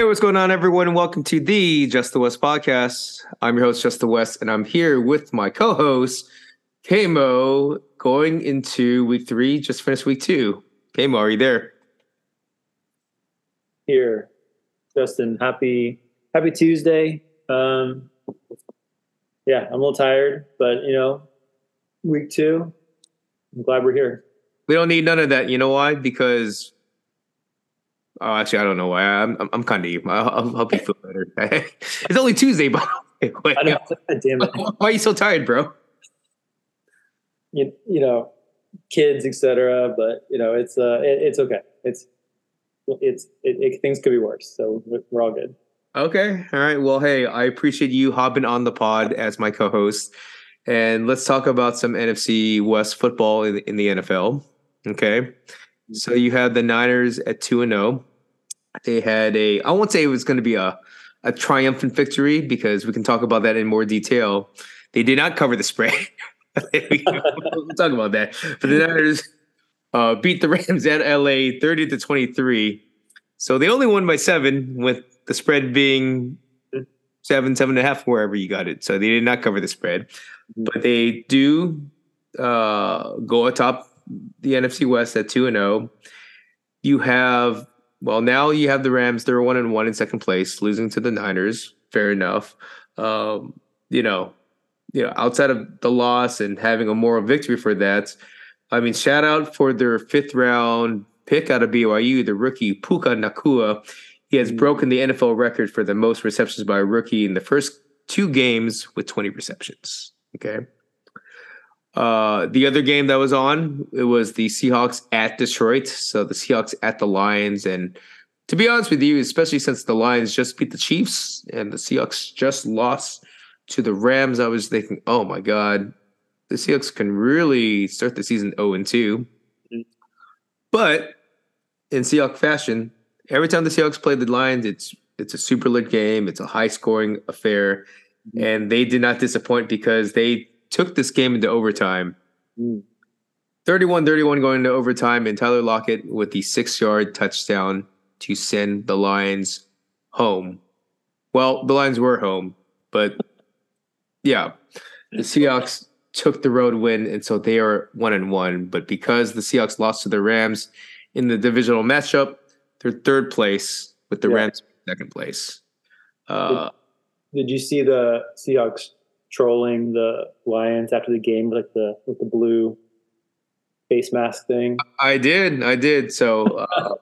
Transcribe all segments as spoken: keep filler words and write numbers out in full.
Hey, what's going on, everyone, and welcome to the Just The West podcast. I'm your host, Just The West, and I'm here with my co-host, Kemo, going into week three, just finished week two. Kemo, are you there? Here. Justin, happy happy Tuesday. Um, yeah, I'm a little tired, but, you know, week two, I'm glad we're here. We don't need none of that. You know why? Because... Oh, actually, I don't know why. I'm I'm, I'm kind of. I'll, I'll help you feel better. It's only Tuesday, by the way. I know. Damn it. Why are you so tired, bro? You you know, kids, et cetera. But you know, it's uh, it, it's okay. It's it's it, it, things could be worse, so we're all good. Okay, all right. Well, hey, I appreciate you hopping on the pod as my co-host, and let's talk about some N F C West football in, in the N F L. Okay, so you have the Niners at two and zero. They had a, I won't say it was going to be a, a triumphant victory because we can talk about that in more detail. They did not cover the spread. We can talk about that. But the Niners uh, beat the Rams at L A thirty to twenty-three. So they only won by seven with the spread being seven, seven and a half, wherever you got it. So they did not cover the spread. But they do uh, go atop the N F C West at two and zero. You have, well, now you have the Rams. They're one and one in second place, losing to the Niners. Fair enough. Um, you know, you know, outside of the loss and having a moral victory for that, I mean, shout out for their fifth round pick out of B Y U, the rookie Puka Nacua. He has mm-hmm. broken the N F L record for the most receptions by a rookie in the first two games with twenty receptions. Okay. Uh, the other game that was on, it was the Seahawks at Detroit. So the Seahawks at the Lions. And to be honest with you, especially since the Lions just beat the Chiefs and the Seahawks just lost to the Rams, I was thinking, oh my God, the Seahawks can really start the season oh and two. Mm-hmm. But in Seahawks fashion, every time the Seahawks play the Lions, it's, it's a super lit game. It's a high scoring affair. Mm-hmm. And they did not disappoint because they took this game into overtime. thirty-one thirty-one going into overtime, and Tyler Lockett with the six-yard touchdown to send the Lions home. Well, the Lions were home, but yeah, the Seahawks took the road win, and so they are one and one. But because the Seahawks lost to the Rams in the divisional matchup, they're third place with the yeah. Rams second place. Uh, did, did you see the Seahawks trolling the Lions after the game, like the with the blue face mask thing? I did, I did. So uh,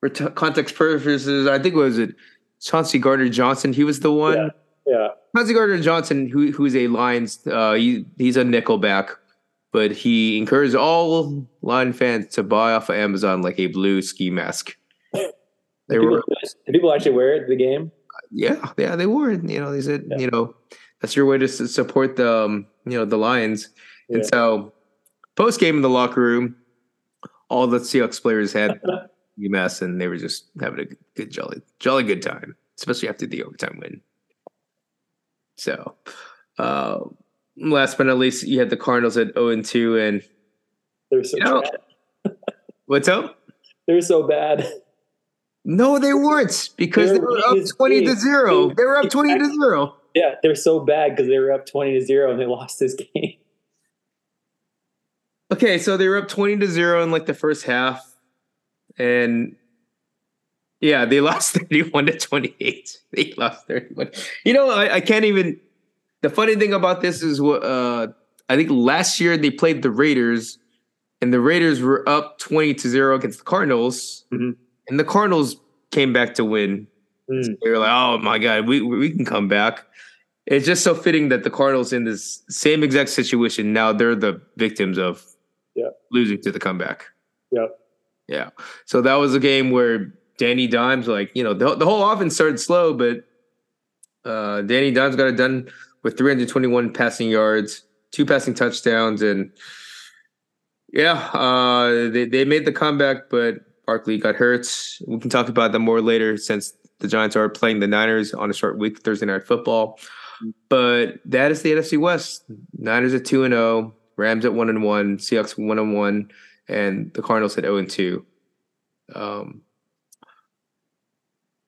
for t- context purposes, I think what was it Chauncey Gardner-Johnson? He was the one. Yeah, yeah. Chauncey Gardner-Johnson, who who's a Lions, uh, he, he's a nickelback, but he encouraged all Lion fans to buy off of Amazon like a blue ski mask. They did were. People, did people actually wear it at the game? Yeah, yeah, they wore it. You know, they said, yeah. you know. That's your way to support the, um, you know, the Lions. Yeah. And so post game in the locker room, all the Seahawks players had U M S and they were just having a good, jolly, jolly good time, especially after the overtime win. So uh, last but not least, you had the Cardinals at oh and two and they're so you know, bad. What's up? They're so bad. No, they weren't because they're they were up twenty to zero. They were up exactly. twenty to zero. Yeah, they're so bad because they were up twenty to zero and they lost this game. Okay, so they were up twenty to zero in like the first half. And yeah, they lost thirty-one to twenty-eight. They lost thirty-one. You know, I, I can't even. The funny thing about this is what uh, I think last year they played the Raiders and the Raiders were up twenty to zero against the Cardinals. Mm-hmm. And the Cardinals came back to win. Mm. So they were like, oh my God, we we can come back. It's just so fitting that the Cardinals in this same exact situation now they're the victims of yeah. losing to the comeback. Yeah, yeah. So that was a game where Danny Dimes, like you know, the the whole offense started slow, but uh, Danny Dimes got it done with three hundred twenty-one passing yards, two passing touchdowns, and yeah, uh, they they made the comeback, but Barkley got hurt. We can talk about that more later since the Giants are playing the Niners on a short week, Thursday Night Football. But that is the N F C West. Niners at two and oh, Rams at one and one, Seahawks one and one, and the Cardinals at oh and two. Um,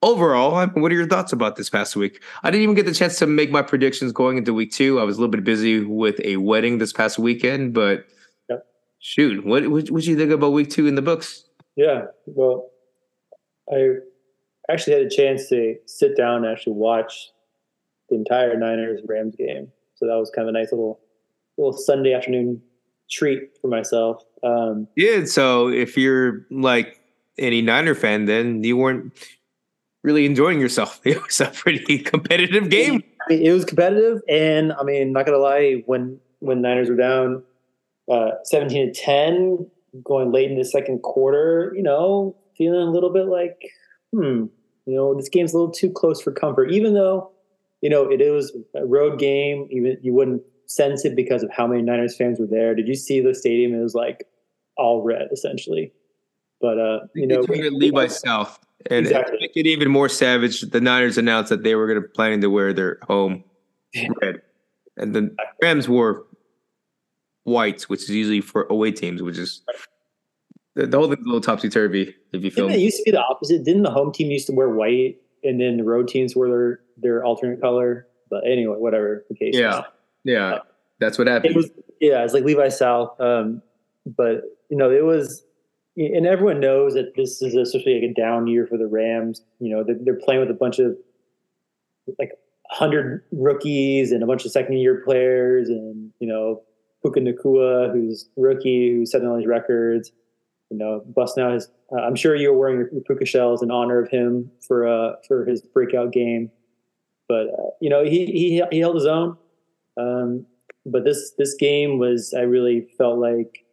overall, I mean, what are your thoughts about this past week? I didn't even get the chance to make my predictions going into week two. I was a little bit busy with a wedding this past weekend, but yep. shoot, what what what do you think about week two in the books? Yeah, well, I actually had a chance to sit down and actually watch the entire Niners-Rams game. So that was kind of a nice little little Sunday afternoon treat for myself. Um, yeah, so if you're like any Niner fan, then you weren't really enjoying yourself. It was a pretty competitive game. I mean, it was competitive, and I mean, not going to lie, when when Niners were down uh, seventeen to ten, going late in the second quarter, you know, feeling a little bit like, hmm, you know, this game's a little too close for comfort, even though, you know, it, it was a road game. Even you wouldn't sense it because of how many Niners fans were there. Did you see the stadium? It was like all red, essentially. But, uh, you know, we to lead by South. And exactly. To make it even more savage, the Niners announced that they were going to planning to wear their home red. And the Rams wore whites, which is usually for away teams, which is the, the whole thing's a little topsy-turvy, if you feel. It used to be the opposite. Didn't the home team used to wear white, and then the road teams wore their, their alternate color? But anyway, whatever the case yeah. is. Yeah, uh, that's what happened. It was, yeah, it's like Levi South. Um, but, you know, it was – and everyone knows that this is especially like a down year for the Rams. You know, they're, they're playing with a bunch of like one hundred rookies and a bunch of second-year players, and you know, Puka Nacua, who's rookie, who's setting all these records. You know, busting out his. Uh, I'm sure you're wearing your Puka shells in honor of him for uh for his breakout game. But uh, you know, he he he held his own. Um, but this this game was, I really felt like,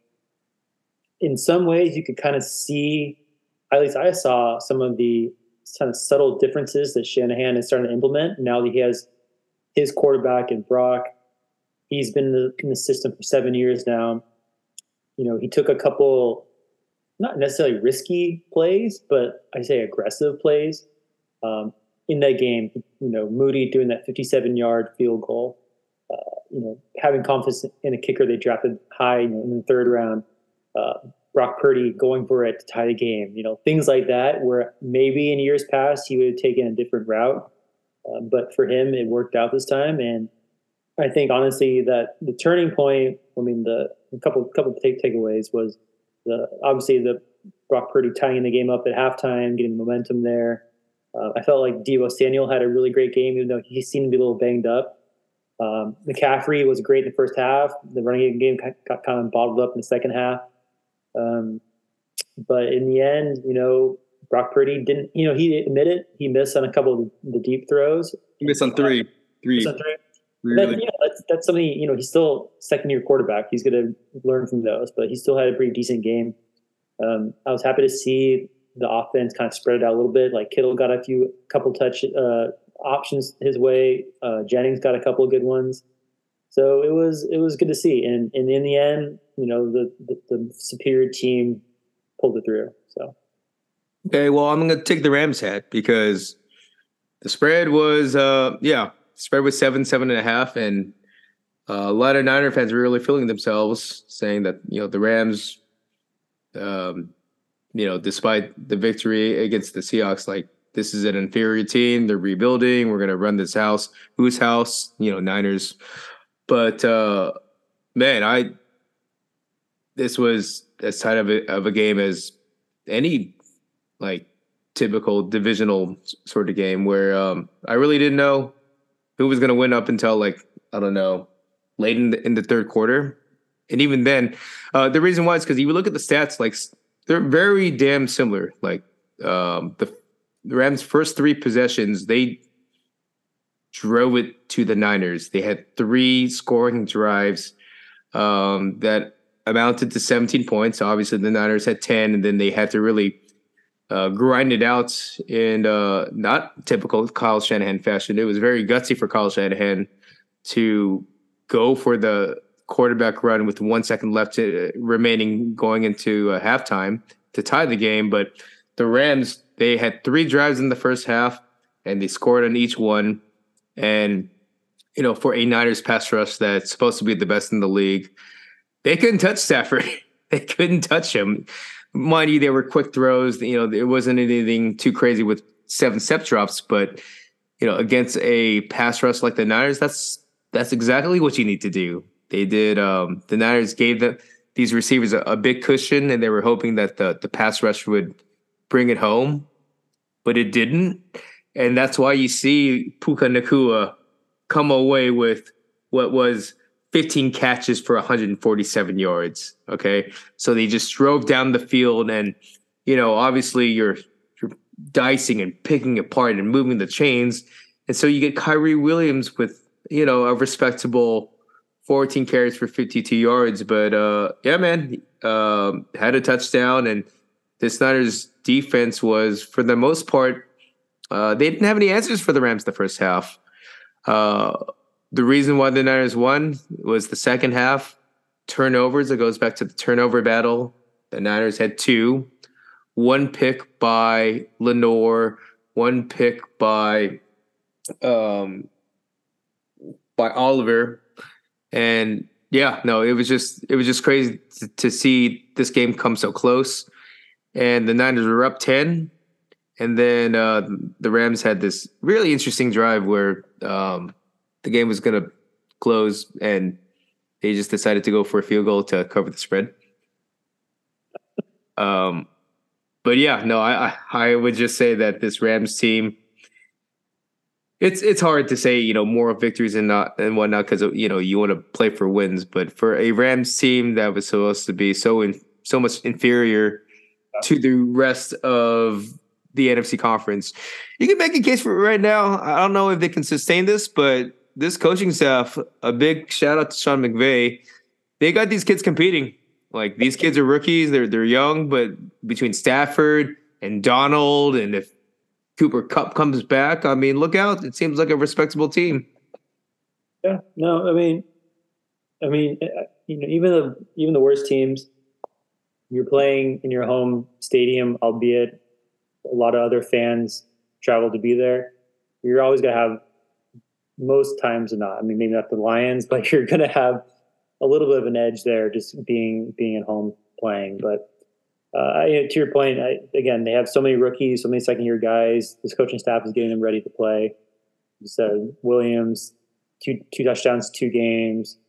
in some ways, you could kind of see, at least I saw, some of the kind of subtle differences that Shanahan is starting to implement now that he has his quarterback in Brock. He's been in the, in the system for seven years now. You know, he took a couple, not necessarily risky plays, but I say aggressive plays um, in that game. You know, Moody doing that fifty-seven-yard field goal. Uh, you know, having confidence in a kicker they drafted high, you know, in the third round. Uh, Brock Purdy going for it to tie the game, you know, things like that, where maybe in years past he would have taken a different route. Uh, but for him, it worked out this time. And I think, honestly, that the turning point, I mean, the a couple couple take, takeaways was the obviously the Brock Purdy tying the game up at halftime, getting momentum there. Uh, I felt like Devo Samuel had a really great game, even though he seemed to be a little banged up. Um, McCaffrey was great in the first half. The running game got kind of bottled up in the second half. Um, but in the end, you know, Brock Purdy didn't, you know, he admitted he missed on a couple of the deep throws. He missed on three, three, on three. Really? That, you know, that's, that's something, you know, he's still second year quarterback. He's going to learn from those, but he still had a pretty decent game. Um, I was happy to see the offense kind of spread it out a little bit. Like Kittle got a few, couple touch, uh, options his way. Uh, Jennings got a couple of good ones. So it was, it was good to see. And, and in the end, you know, the, the, the superior team pulled it through. So, okay, well, I'm going to take the Rams hat because the spread was, uh, yeah, spread was seven, seven and a half. And uh, a lot of Niner fans were really feeling themselves, saying that, you know, the Rams, um, you know, despite the victory against the Seahawks, like, this is an inferior team. They're rebuilding. We're going to run this house. Whose house? You know, Niners. But, uh, man, I... This was as tight of a, of a game as any like typical divisional sort of game where um, I really didn't know who was going to win up until like, I don't know, late in the, in the third quarter. And even then, uh, the reason why is because you look at the stats, like they're very damn similar. Like um, the, the Rams' first three possessions, they drove it to the Niners. They had three scoring drives um, that – amounted to seventeen points. Obviously, the Niners had ten, and then they had to really uh, grind it out in uh, not typical Kyle Shanahan fashion. It was very gutsy for Kyle Shanahan to go for the quarterback run with one second left to, uh, remaining going into uh, halftime to tie the game. But the Rams, they had three drives in the first half, and they scored on each one. And, you know, for a Niners pass rush that's supposed to be the best in the league, they couldn't touch Stafford. They couldn't touch him. Mind you, they were quick throws. You know, it wasn't anything too crazy with seven step drops, but you know, against a pass rush like the Niners, that's that's exactly what you need to do. They did. Um, the Niners gave the, these receivers a, a big cushion, and they were hoping that the the pass rush would bring it home, but it didn't. And that's why you see Puka Nacua come away with what was fifteen catches for one hundred forty-seven yards. Okay, so they just drove down the field, and you know, obviously you're you're dicing and picking apart and moving the chains, and so you get Kyrie Williams with, you know, a respectable fourteen carries for fifty-two yards. But uh, yeah, man, uh, had a touchdown, and this Niners defense was, for the most part, uh, they didn't have any answers for the Rams the first half. Uh, the reason why the Niners won was the second half turnovers. It goes back to the turnover battle. The Niners had two, one pick by Lenore, one pick by um, by Oliver. And yeah, no, it was just it was just crazy to, to see this game come so close. And the Niners were up ten, and then uh, the Rams had this really interesting drive where um, the game was going to close, and they just decided to go for a field goal to cover the spread. Um, but yeah, no, I I would just say that this Rams team, It's it's hard to say, you know, moral victories and not and whatnot, because, you know, you want to play for wins. But for a Rams team that was supposed to be so in, so much inferior to the rest of the N F C conference, you can make a case for it right now. I don't know if they can sustain this, but this coaching staff, a big shout out to Sean McVay. They got these kids competing. Like, these kids are rookies. They're they're young, but between Stafford and Donald, and if Cooper Kupp comes back, I mean, look out. It seems like a respectable team. Yeah, no, I mean, I mean, you know, even the, even the worst teams, you're playing in your home stadium, albeit a lot of other fans travel to be there. You're always going to have, most times or not, I mean, maybe not the Lions, but you're going to have a little bit of an edge there just being, being at home playing. But Uh, you know, to your point, I, again, they have so many rookies, so many second-year guys. This coaching staff is getting them ready to play. You said Williams, two two touchdowns, two games.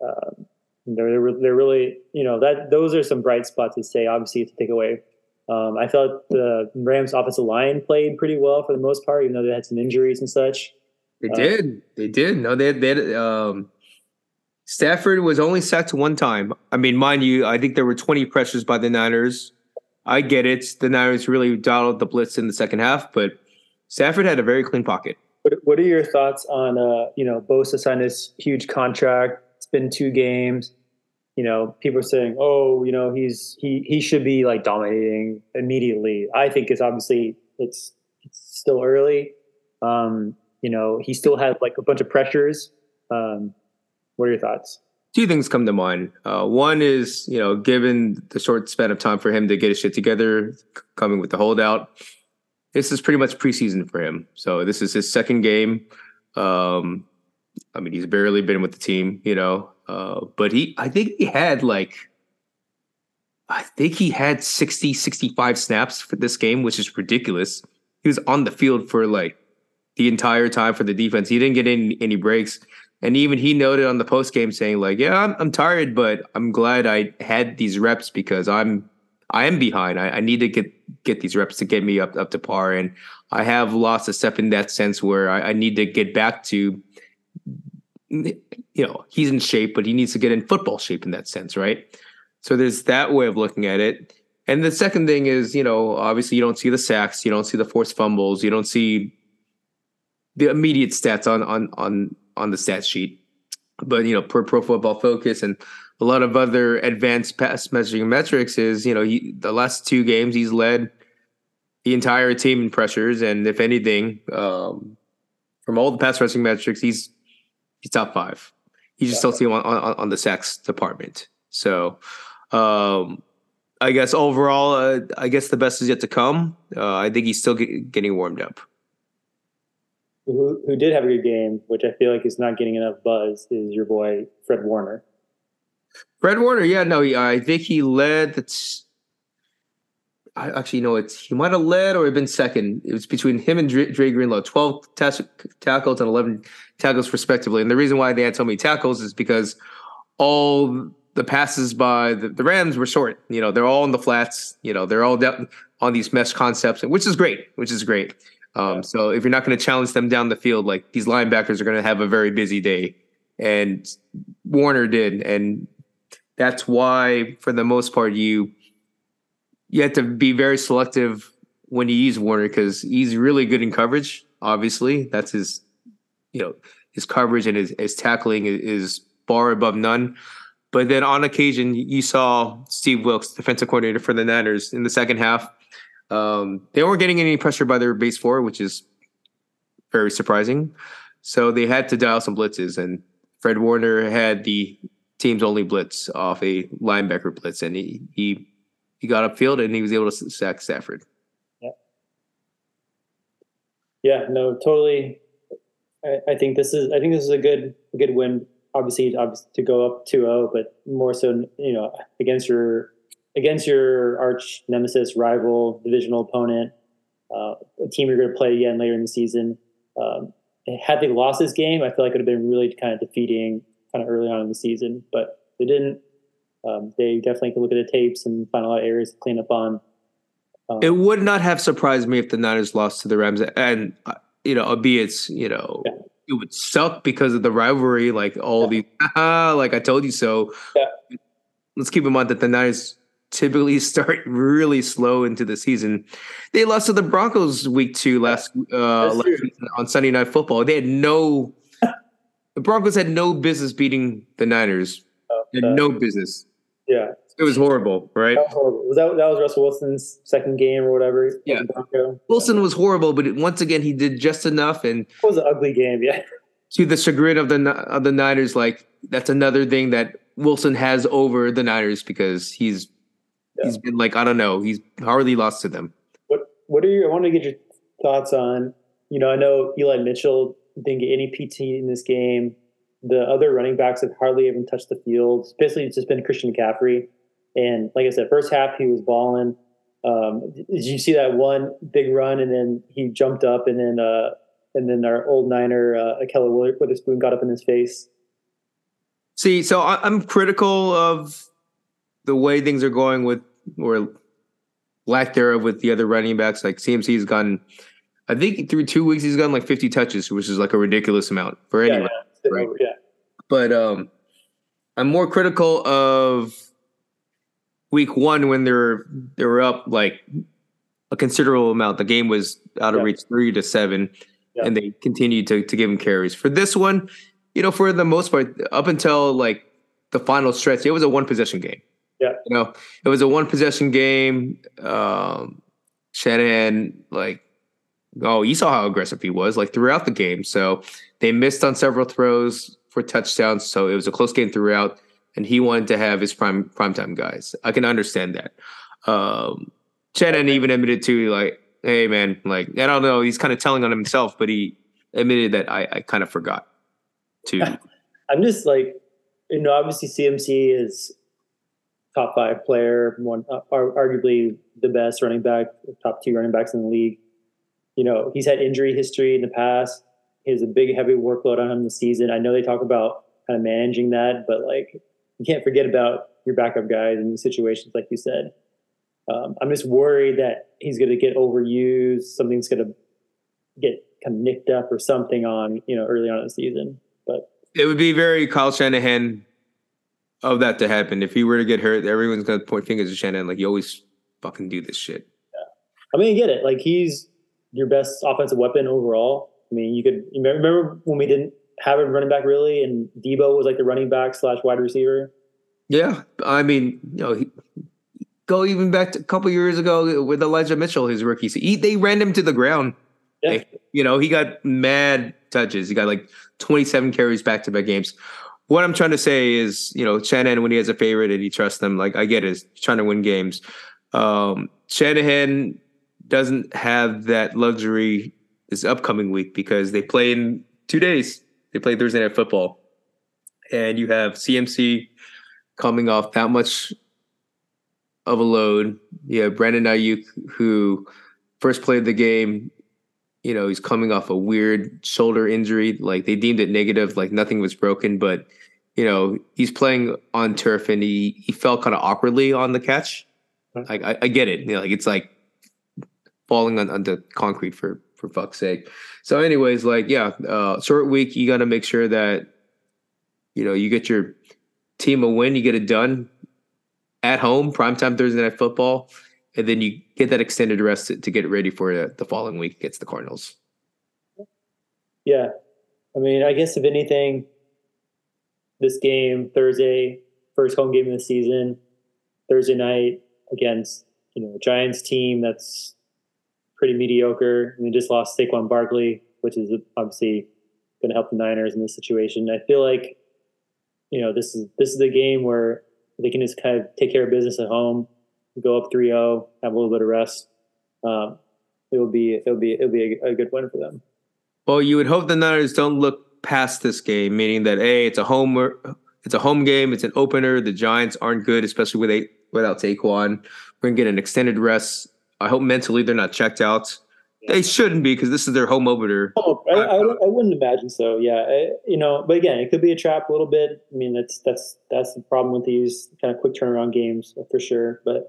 Um, they're they're really, you know, that those are some bright spots to say. Obviously, to take away, um, I thought the Rams' offensive line played pretty well for the most part, even though they had some injuries and such. They uh, did, they did. No, they they. Um... Stafford was only sacked one time. I mean, mind you, I think there were twenty pressures by the Niners. I get it. The Niners really dialed the blitz in the second half, but Stafford had a very clean pocket. What are your thoughts on, uh, you know, Bosa signed this huge contract? It's been two games. You know, people are saying, oh, you know, he's he he should be like dominating immediately. I think it's obviously it's, it's still early. Um, you know, he still had like a bunch of pressures. Um What are your thoughts? Two things come to mind. Uh, one is, you know, given the short span of time for him to get his shit together, c- coming with the holdout, this is pretty much preseason for him. So this is his second game. Um, I mean, he's barely been with the team, you know, uh, but he, I think he had like, I think he had sixty, sixty-five snaps for this game, which is ridiculous. He was on the field for like the entire time for the defense. He didn't get any, any breaks. And even he noted on the post game saying like, yeah, I'm, I'm tired, but I'm glad I had these reps because I'm I am behind. I, I need to get, get these reps to get me up, up to par. And I have lost a step in that sense where I, I need to get back to, you know, he's in shape, but he needs to get in football shape in that sense, right? So there's that way of looking at it. And the second thing is, you know, obviously you don't see the sacks. You don't see the forced fumbles. You don't see the immediate stats on on on. on the stat sheet, but, you know, per Pro Football Focus and a lot of other advanced pass measuring metrics is, you know, he, the last two games he's led the entire team in pressures. And if anything, um, from all the pass rushing metrics, he's, he's top five. You just yeah. don't see him on, on, on the sacks department. So um, I guess overall, uh, I guess the best is yet to come. Uh, I think he's still get, getting warmed up. Who, who did have a good game, which I feel like is not getting enough buzz, is your boy Fred Warner. Fred Warner, yeah, no, he, I think he led the t- I actually know it's he might have led or been second. It was between him and Dre, Dre Greenlaw, twelve tash, tackles and eleven tackles respectively. And the reason why they had so many tackles is because all the passes by the, the Rams were short. You know, they're all in the flats. You know, they're all down on these mesh concepts, which is great, which is great. Um, yeah. So if you're not going to challenge them down the field, like these linebackers are going to have a very busy day. And Warner did. And that's why, for the most part, you you have to be very selective when you use Warner, because he's really good in coverage. Obviously, that's his, you know, his coverage and his, his tackling is far above none. But then on occasion, you saw Steve Wilks, defensive coordinator for the Niners, in the second half. Um, they weren't getting any pressure by their base four, which is very surprising. So they had to dial some blitzes, and Fred Warner had the team's only blitz off a linebacker blitz, and he he, he got upfield and he was able to sack Stafford. Yeah, yeah, no, totally. I, I think this is I think this is a good a good win. Obviously, to go up two oh, but more so, you know, against your against your arch nemesis, rival, divisional opponent, uh, a team you're going to play again later in the season. Um, had they lost this game, I feel like it would have been really kind of defeating kind of early on in the season, but they didn't. Um, they definitely can look at the tapes and find a lot of areas to clean up on. Um, it would not have surprised me if the Niners lost to the Rams, and, uh, you know, albeit, you know, yeah. it would suck because of the rivalry, like all yeah. these, haha, like I told you so. Yeah. Let's keep in mind that the Niners typically start really slow into the season. They lost to the Broncos week two last, uh, last on Sunday Night Football. They had no, the Broncos had no business beating the Niners. Oh, they had uh, no business. Yeah. It was horrible, right? That was, horrible. Was that, that was Russell Wilson's second game or whatever. Yeah. Wilson was horrible, but it, once again, he did just enough. And it was an ugly game, yeah. To the chagrin of the, of the Niners, like that's another thing that Wilson has over the Niners, because he's, yeah. he's been like, I don't know, he's hardly lost to them. What What are your, I want to get your thoughts on, you know, I know Eli Mitchell didn't get any P T in this game. The other running backs have hardly even touched the field. Basically, it's just been Christian McCaffrey. And like I said, first half, he was balling. Um, did you see that one big run? And then he jumped up, and then uh, and then our old Niner, uh, Akella Witherspoon, got up in his face. See, so I'm critical of the way things are going with, or lack thereof, with the other running backs. Like C M C's gotten, I think through two weeks, he's gotten like fifty touches, which is like a ridiculous amount for anyone. Yeah, yeah. Right? Yeah. But um, I'm more critical of week one, when they were they were up like a considerable amount. The game was out of yeah. reach, three to seven, yeah. and they continued to to give him carries. For this one, you know, for the most part, up until like the final stretch, it was a one possession game. Yeah, you know, it was a one possession game. Um, Shanahan, like, oh, you saw how aggressive he was like throughout the game. So they missed on several throws for touchdowns. So it was a close game throughout. And he wanted to have his prime primetime guys. I can understand that. Um, Shannon even admitted to, like, hey, man, like, I don't know. He's kind of telling on himself, but he admitted that I, I kind of forgot to. I'm just like, you know, obviously C M C is top five player, one uh, arguably the best running back, top two running backs in the league. You know, he's had injury history in the past. He has a big, heavy workload on him this season. I know they talk about kind of managing that, but, like, you can't forget about your backup guys in these situations, like you said. Um, I'm just worried that he's going to get overused. Something's going to get kind of nicked up or something on, you know, early on in the season. But it would be very Kyle Shanahan of that to happen. If he were to get hurt, everyone's going to point fingers at Shanahan. Like, you always fucking do this shit. Yeah. I mean, I get it. Like, he's your best offensive weapon overall. I mean, you could – remember when we didn't – have a running back really, and Devo was like the running back slash wide receiver. Yeah, I mean, you know, he, go even back to a couple years ago with Elijah Mitchell, his rookie. So he, they ran him to the ground. Yeah. Like, you know, he got mad touches. He got like twenty-seven carries back to back games. What I'm trying to say is, you know, Shanahan, when he has a favorite and he trusts them, like I get it, he's trying to win games. Um, Shanahan doesn't have that luxury this upcoming week because they play in two days. They play Thursday Night Football, and you have C M C coming off that much of a load. Yeah, Brandon Ayuk, who first played the game, you know, he's coming off a weird shoulder injury. Like, they deemed it negative, like nothing was broken, but, you know, he's playing on turf, and he, he fell kind of awkwardly on the catch. Like, I, I get it. You know, like, it's like falling on, on the concrete for, for fuck's sake. So anyways, like, yeah, uh, short week, you got to make sure that, you know, you get your team a win, you get it done at home, primetime Thursday Night Football, and then you get that extended rest to, to get ready for the, the following week against the Cardinals. Yeah. I mean, I guess if anything, this game, Thursday, first home game of the season, Thursday night against, you know, a Giants team that's pretty mediocre. And they just lost Saquon Barkley, which is obviously going to help the Niners in this situation. I feel like, you know, this is this is a game where they can just kind of take care of business at home, go up three oh, have a little bit of rest. Um, it will be it will be it will be a, a good win for them. Well, you would hope the Niners don't look past this game, meaning that hey, it's a home it's a home game, it's an opener. The Giants aren't good, especially with a without Saquon. We're gonna get an extended rest. I hope mentally they're not checked out. They shouldn't be, because this is their home opener. Oh, I, I, I wouldn't imagine so. Yeah, I, you know, but again, it could be a trap a little bit. I mean, that's that's that's the problem with these kind of quick turnaround games for sure. But at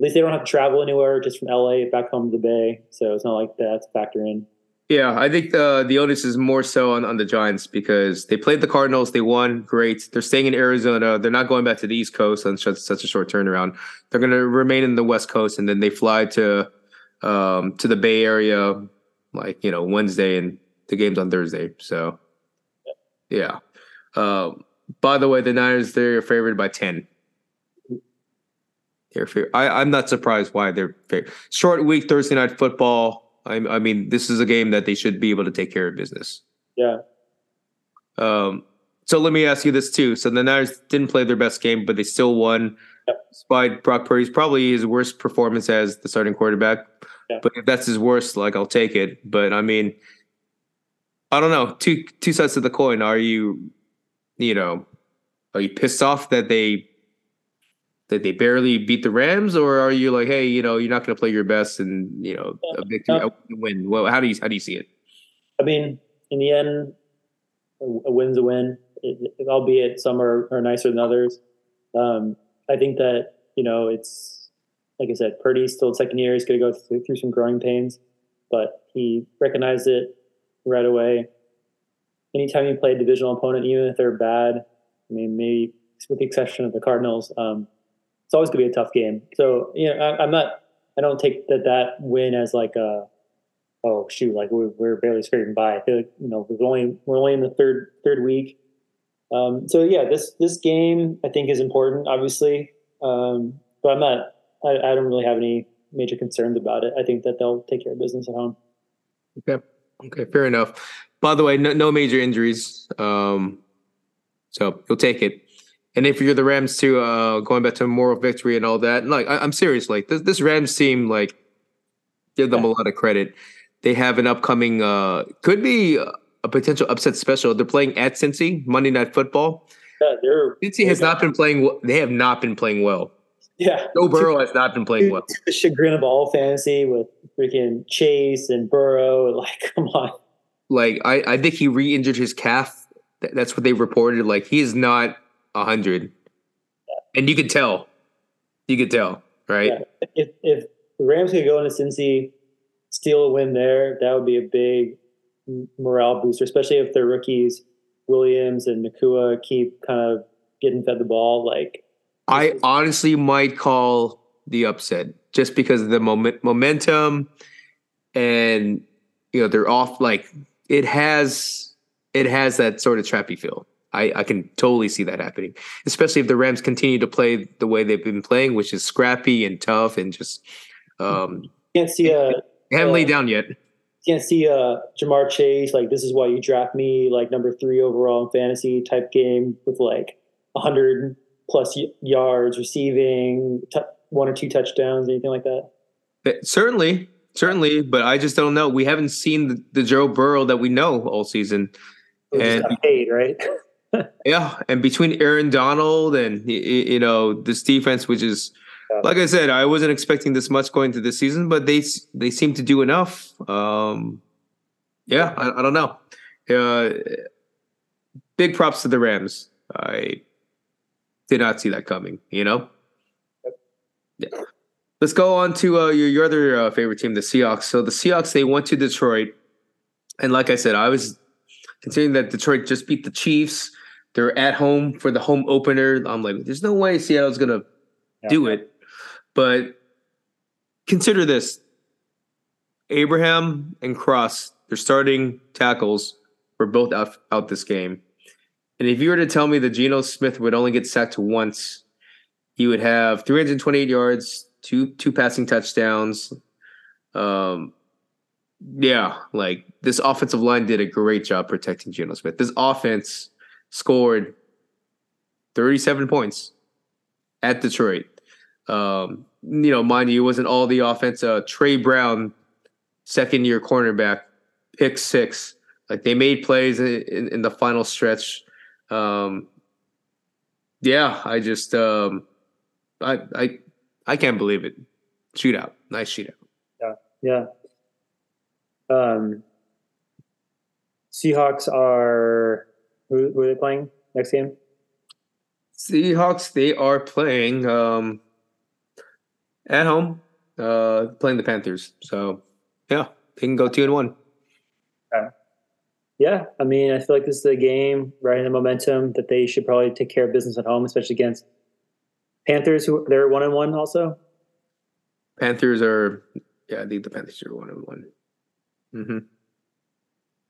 least they don't have to travel anywhere, just from L A back home to the Bay. So it's not like that's a factor in. Yeah, I think the the onus is more so on, on the Giants, because they played the Cardinals, they won, great. They're staying in Arizona. They're not going back to the East Coast on such, such a short turnaround. They're going to remain in the West Coast, and then they fly to. Um, to the Bay Area, like, you know, Wednesday, and the game's on Thursday. So, yeah. Uh, by the way, the Niners, they're favored by ten. They're fav- I, I'm not surprised why they're favored. Short week, Thursday Night Football. I, I mean, this is a game that they should be able to take care of business. Yeah. Um. So let me ask you this, too. So the Niners didn't play their best game, but they still won. Yep. Despite Brock Purdy's probably his worst performance as the starting quarterback. Yep. But if that's his worst, like, I'll take it. But I mean, I don't know, two two sides of the coin. Are you, you know, are you pissed off that they that they barely beat the Rams, or are you like, hey, you know, you're not going to play your best, and you know, yeah. a victory, no. a win? Well, how do you how do you see it? I mean, in the end, a win's a win, it, it, albeit some are, are nicer than others. Um, I think that, you know, it's, like I said, Purdy's still in second year. He's going to go through, through some growing pains, but he recognized it right away. Anytime you play a divisional opponent, even if they're bad, I mean, maybe with the exception of the Cardinals, um, it's always going to be a tough game. So, you know, I, I'm not, I don't take that, that win as like a, oh shoot, like we're, we're barely scraping by. I feel like, you know, we're only, we're only in the third, third week. Um, so yeah, this, this game I think is important, obviously. Um, but I'm not, I, I don't really have any major concerns about it. I think that they'll take care of business at home. Okay. Okay. Fair enough. By the way, no, no major injuries. Um, so you'll take it. And if you're the Rams too, uh, going back to moral victory and all that, like, I, I'm serious. Like this, this Rams team, like, give them yeah. a lot of credit. They have an upcoming, uh, could be, uh, a potential upset special. They're playing at Cincy, Monday Night Football. Yeah, they're, Cincy they're has not been playing well. They have not been playing well. Yeah. Joe Burrow has not been playing well. The chagrin of all fantasy with freaking Chase and Burrow. Like, come on. Like, I, I think he re-injured his calf. That's what they reported. Like, he is not one hundred. Yeah. And you could tell. You could tell, right? Yeah. If, if the Rams could go into Cincy, steal a win there, that would be a big morale booster, especially if their rookies Williams and Nacua keep kind of getting fed the ball. Like, I honestly might call the upset just because of the moment momentum, and you know, they're off. Like, it has it has that sort of trappy feel. I, I can totally see that happening, especially if the Rams continue to play the way they've been playing, which is scrappy and tough and just um can't see a haven't uh, laid down yet. Can't see uh, Jamar Chase, like, this is why you draft me, like, number three overall in fantasy type game with, like, one hundred plus y- yards receiving, t- one or two touchdowns, anything like that? It, certainly, certainly, but I just don't know. We haven't seen the, the Joe Burrow that we know all season. We just got paid, right? Yeah, and between Aaron Donald and, you know, this defense, which is like I said, I wasn't expecting this much going into this season, but they they seem to do enough. Um, yeah, I, I don't know. Uh, big props to the Rams. I did not see that coming, you know? Yeah. Let's go on to uh, your, your other uh, favorite team, the Seahawks. So the Seahawks, they went to Detroit. And like I said, I was considering that Detroit just beat the Chiefs. They're at home for the home opener. I'm like, there's no way Seattle's going to yeah. do it. But consider this. Abraham and Cross, their starting tackles, were both out, out this game. And if you were to tell me that Geno Smith would only get sacked once, he would have three hundred twenty-eight yards, two two passing touchdowns. Um, yeah, like this offensive line did a great job protecting Geno Smith. This offense scored thirty-seven points at Detroit. Um, you know, mind you, it wasn't all the offense. Uh, Trey Brown, second-year cornerback, pick six. Like they made plays in, in, in the final stretch. Um, yeah, I just um, I I I can't believe it. Shootout, nice shootout. Yeah, yeah. Um, Seahawks are who, who are they playing next game? Seahawks, they are playing um, at home, uh, playing the Panthers. So yeah, they can go two and one. Yeah. Yeah, I mean, I feel like this is a game right in the momentum that they should probably take care of business at home, especially against Panthers, who they're one and one also. Panthers are, yeah, I think the Panthers are one and one. Mm-hmm.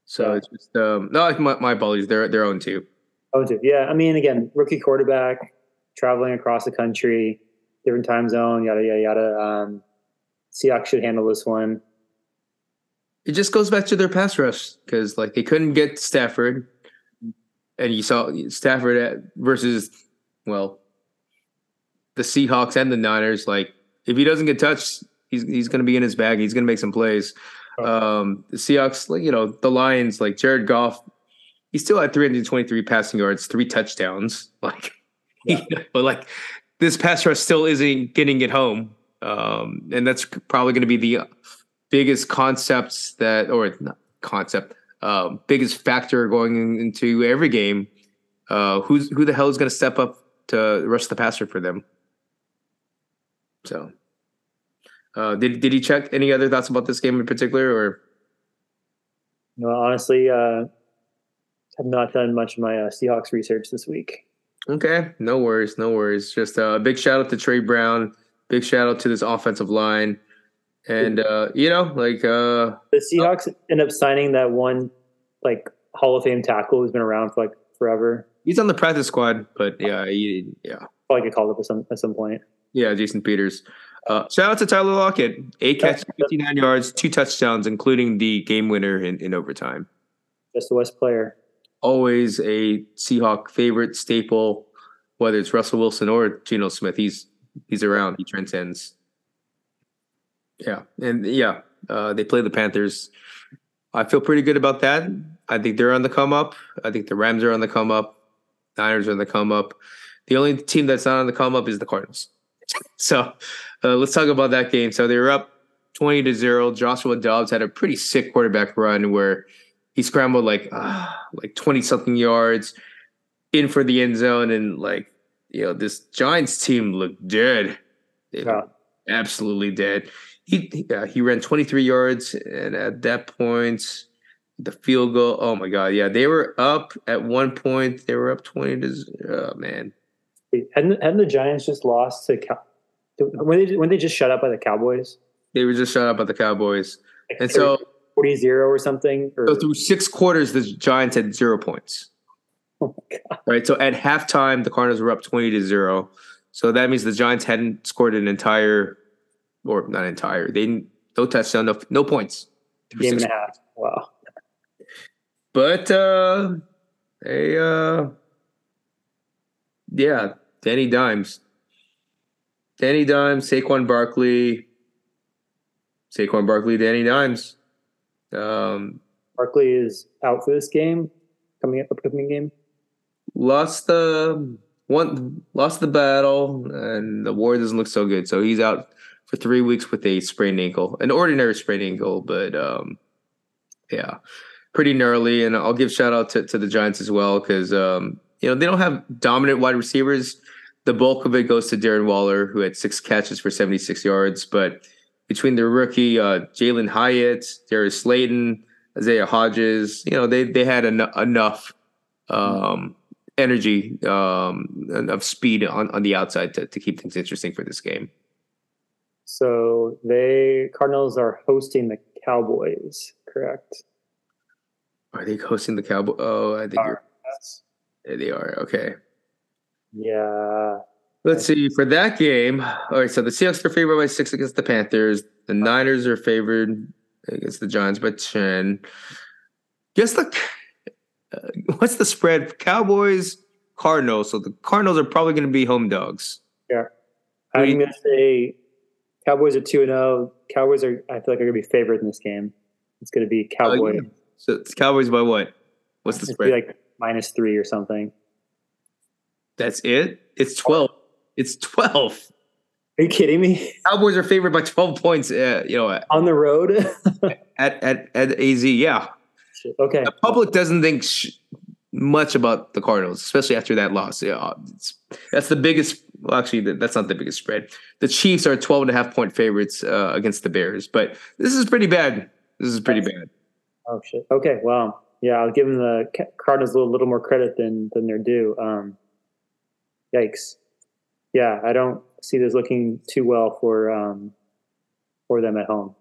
So yeah. it's just um, no, my, my apologies. They're they're own two. Own two, yeah. I mean, again, rookie quarterback traveling across the country, different time zone, yada yada yada. Um, Seahawks should handle this one. It just goes back to their pass rush because, like, they couldn't get Stafford, and you saw Stafford at, versus, well, the Seahawks and the Niners. Like, if he doesn't get touched, he's he's going to be in his bag. He's going to make some plays. Um, the Seahawks, like, you know, the Lions, like Jared Goff, he still had three hundred twenty-three passing yards, three touchdowns. Like, yeah. you know, but like this pass rush still isn't getting it home, um, and that's probably going to be the biggest concepts that, or not concept, uh, biggest factor going into every game. Uh, who's who the hell is going to step up to rush the passer for them? So, uh, did did you check any other thoughts about this game in particular? Or no, honestly, uh, have not done much of my uh, Seahawks research this week. Okay, no worries, no worries. Just a uh, big shout out to Trey Brown. Big shout out to this offensive line. And, uh, you know, like uh, – the Seahawks uh, end up signing that one, like, Hall of Fame tackle who's been around for, like, forever. He's on the practice squad, but, yeah. He, yeah. Probably get called up at some, at some point. Yeah, Jason Peters. Uh, shout out to Tyler Lockett. Eight catches, fifty-nine yards, two touchdowns, including the game winner in, in overtime. Just the West player. Always a Seahawk favorite staple, whether it's Russell Wilson or Geno Smith. He's he's around. He transcends. Yeah, and yeah, uh, they play the Panthers. I feel pretty good about that. I think they're on the come up. I think the Rams are on the come up. Niners are on the come up. The only team that's not on the come up is the Cardinals. So uh, let's talk about that game. So they were up twenty to zero. Joshua Dobbs had a pretty sick quarterback run where he scrambled like uh, like twenty-something yards in for the end zone. And, like, you know, this Giants team looked dead. They yeah. looked absolutely dead. He uh, he ran twenty-three yards, and at that point, the field goal. Oh my God! Yeah, they were up at one point. They were up twenty to. Oh man! Hadn't hadn't the Giants just lost to Cal- when they when they just shut out by the Cowboys? They were just shut out by the Cowboys, like, and so forty to zero or something. Or? So through six quarters, the Giants had zero points. Oh my God! Right. So at halftime, the Cardinals were up twenty to zero. So that means the Giants hadn't scored an entire. Or not entire. They didn't, no touchdown, no, no points. Game and a half. Wow. But uh, they, uh, yeah, Danny Dimes, Danny Dimes, Saquon Barkley, Saquon Barkley, Danny Dimes. Um, Barkley is out for this game, coming up, upcoming game. Lost the won, lost the battle, and the war doesn't look so good. So he's out for three weeks with a sprained ankle, an ordinary sprained ankle, but um, yeah, pretty gnarly. And I'll give shout out to, to the Giants as well because um, you know they don't have dominant wide receivers. The bulk of it goes to Darren Waller, who had six catches for seventy-six yards. But between the rookie, uh, Jalen Hyatt, Darius Slayton, Isaiah Hodges, you know, they they had en- enough um, energy, um, enough speed on, on the outside to, to keep things interesting for this game. So they Cardinals are hosting the Cowboys, correct? Are they hosting the Cowboys? Oh, I think you're, yes. There they are. Okay. Yeah. Let's see for that game. All right, so the Seahawks are favored by six against the Panthers. The Niners are favored against the Giants by ten. Guess the uh, what's the spread? Cowboys, Cardinals. So the Cardinals are probably going to be home dogs. Yeah, I'm going to say Cowboys are two and zero. Cowboys are. I feel like they're going to be favored in this game. It's going to be Cowboys. Uh, yeah. So it's Cowboys by what? What's the spread? It'd be like minus three or something. That's it? It's twelve. It's twelve. Are you kidding me? Cowboys are favored by twelve points. Uh, you know, at, on the road at, at at A Z. Yeah. Okay. The public doesn't think sh- much about the Cardinals, especially after that loss. Yeah, it's, that's the biggest. Well, actually, that's not the biggest spread. The Chiefs are twelve and a half point favorites uh, against the Bears, but this is pretty bad. This is pretty that's, bad. Oh shit. Okay. Well, yeah, I'll give them the Cardinals a little, little more credit than than they're due. Um, Yikes! Yeah, I don't see this looking too well for um, for them at home.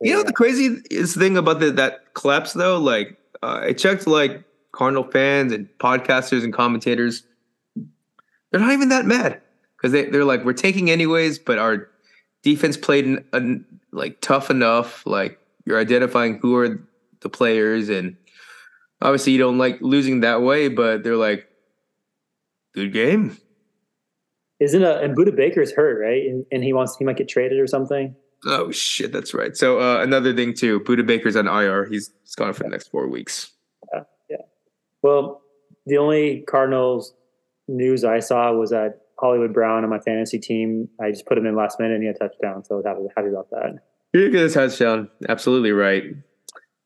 You know the craziest thing about the, that collapse, though. Like uh, I checked, like Cardinal fans and podcasters and commentators, they're not even that mad because they they're like, we're tanking anyways, but our defense played an, an, like tough enough. Like you're identifying who are the players, and obviously you don't like losing that way, but they're like, good game. Isn't a and Budda Baker's hurt, right? And, and he wants he might get traded or something. Oh shit, that's right. So uh, another thing too, Budda Baker's on I R. He's, he's gone for yeah. the next four weeks. Yeah, yeah. Well, the only Cardinals news I saw was that Hollywood Brown on my fantasy team. I just put him in last minute and he had a touchdown, so I was happy about that. You get a touchdown, absolutely right.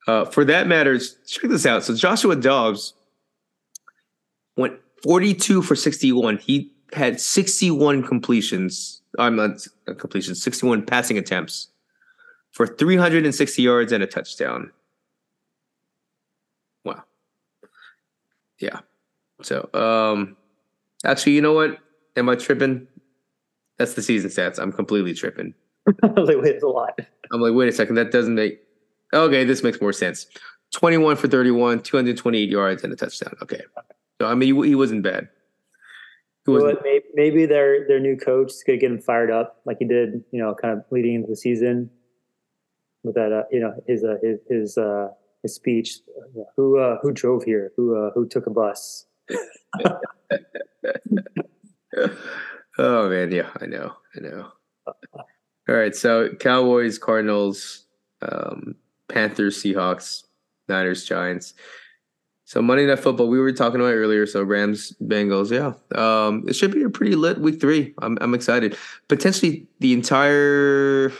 Uh, for that matters, check this out. So Joshua Dobbs went forty-two for sixty-one. He had sixty-one completions. I'm not completions, sixty-one passing attempts for three hundred sixty yards and a touchdown. Wow. Yeah. So, um, actually, you know what? Am I tripping? That's the season stats. I'm completely tripping. I'm like, wait, it's a lot. I'm like, wait a second. That doesn't make. Okay, this makes more sense. twenty-one for thirty-one, two hundred twenty-eight yards and a touchdown. Okay. So, I mean, he, he wasn't bad. Well, maybe, maybe their their new coach is going to get him fired up like he did, you know, kind of leading into the season with that, uh, you know, his uh, his his, uh, his speech. Who uh, who drove here? Who uh, who took a bus? Oh man, yeah, I know, I know. All right, so Cowboys, Cardinals, um, Panthers, Seahawks, Niners, Giants. So Monday Night Football, we were talking about it earlier. So Rams, Bengals, yeah, um, it should be a pretty lit week three. I'm I'm excited. Potentially the entire.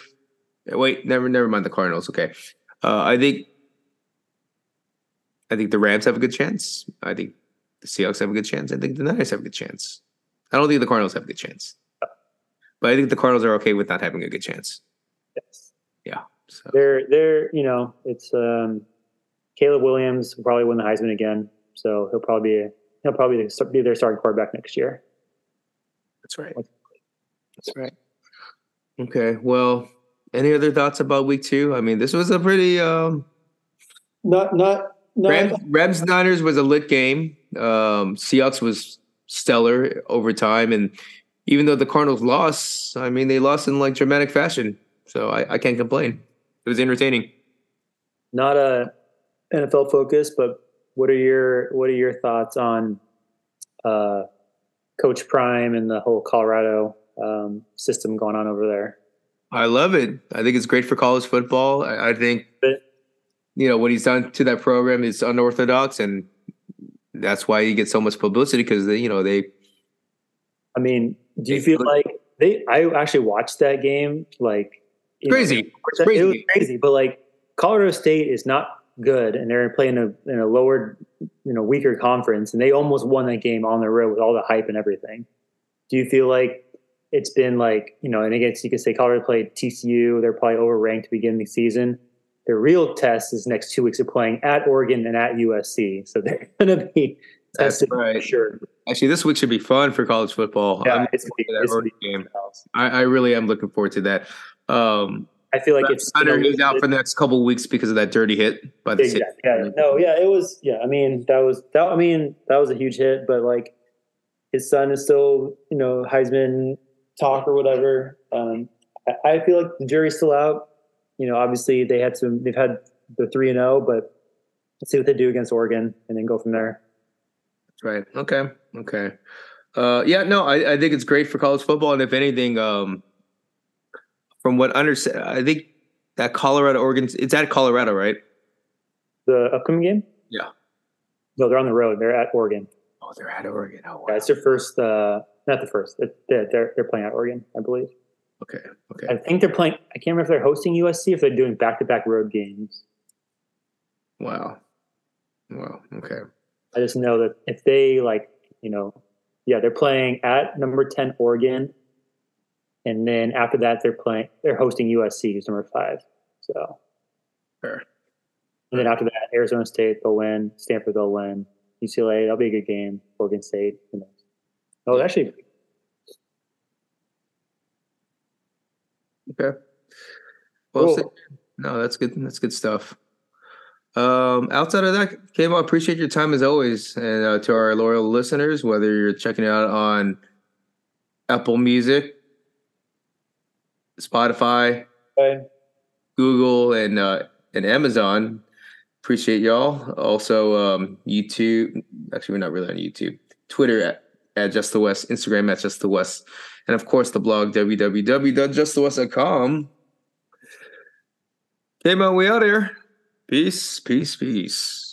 Wait, never never mind the Cardinals. Okay, uh, I think. I think the Rams have a good chance. I think the Seahawks have a good chance. I think the Niners have a good chance. I don't think the Cardinals have a good chance, but I think the Cardinals are okay with not having a good chance. Yes. Yeah. So. They're they're you know it's. Um... Caleb Williams will probably win the Heisman again, so he'll probably he'll probably be their starting quarterback next year. That's right. That's right. Okay. Well, any other thoughts about Week Two? I mean, this was a pretty um, not not, not Rams, Rams Niners was a lit game. Um, Seahawks was stellar over time, and even though the Cardinals lost, I mean, they lost in like dramatic fashion. So I, I can't complain. It was entertaining. Not a. N F L focus, but what are your what are your thoughts on uh, Coach Prime and the whole Colorado um, system going on over there? I love it. I think it's great for college football. I, I think you know what he's done to that program is unorthodox, and that's why you get so much publicity because you know they I mean, do you feel like they? I actually watched that game. Like crazy, know, it's crazy. It was crazy, but like Colorado State is not good, and they're playing a in a lower, you know, weaker conference, and they almost won that game on the road with all the hype and everything. Do you feel like it's been like, you know, and again, you could say Colorado played T C U. They're probably overranked to begin the season. The real test is next two weeks of playing at Oregon and at U S C. So they're going to be tested right. for sure. Actually, this week should be fun for college football. Yeah, I'm it's be, that it's game. I, I really am looking forward to that. Um, I feel like it's Hunter you know, is out for the next couple of weeks because of that dirty hit by the exactly, city. Yeah, no, yeah, it was. Yeah, I mean that was that. I mean that was a huge hit, but like his son is still, you know, Heisman talk or whatever. Um, I, I feel like the jury's still out. You know, obviously they had some. They've had the three and zero, but let's see what they do against Oregon and then go from there. Right. Okay. Okay. Uh, yeah. No, I, I think it's great for college football, and if anything, um, from what under, I think that Colorado Oregon, it's at Colorado, right? The upcoming game. Yeah. No, they're on the road. They're at Oregon. Oh, they're at Oregon. Oh, wow. Yeah, it's their first. Uh, not the first. It, they're, they're they're playing at Oregon, I believe. Okay. Okay. I think they're playing. I can't remember if they're hosting U S C, if they're doing back-to-back road games. Wow. Wow. Okay. I just know that if they like, you know, yeah, they're playing at number ten Oregon, and then after that they're playing. They're hosting U S C, who's number five. So. Sure. And then after that, Arizona State they'll win. Stanford they'll win. U C L A that'll be a good game. Oregon State. You know. Oh, actually. Okay. Well, cool. No, that's good. That's good stuff. Um, outside of that, Kemo, I appreciate your time as always. And uh, to our loyal listeners, whether you're checking out on Apple Music, Spotify, okay. Google, and uh, and Amazon, appreciate y'all. Also, um, YouTube. Actually, we're not really on YouTube. Twitter at, at Just The West. Instagram at Just The West. And, of course, the blog, w w w dot just the west dot com. Kemo, we out here. Peace, peace, peace.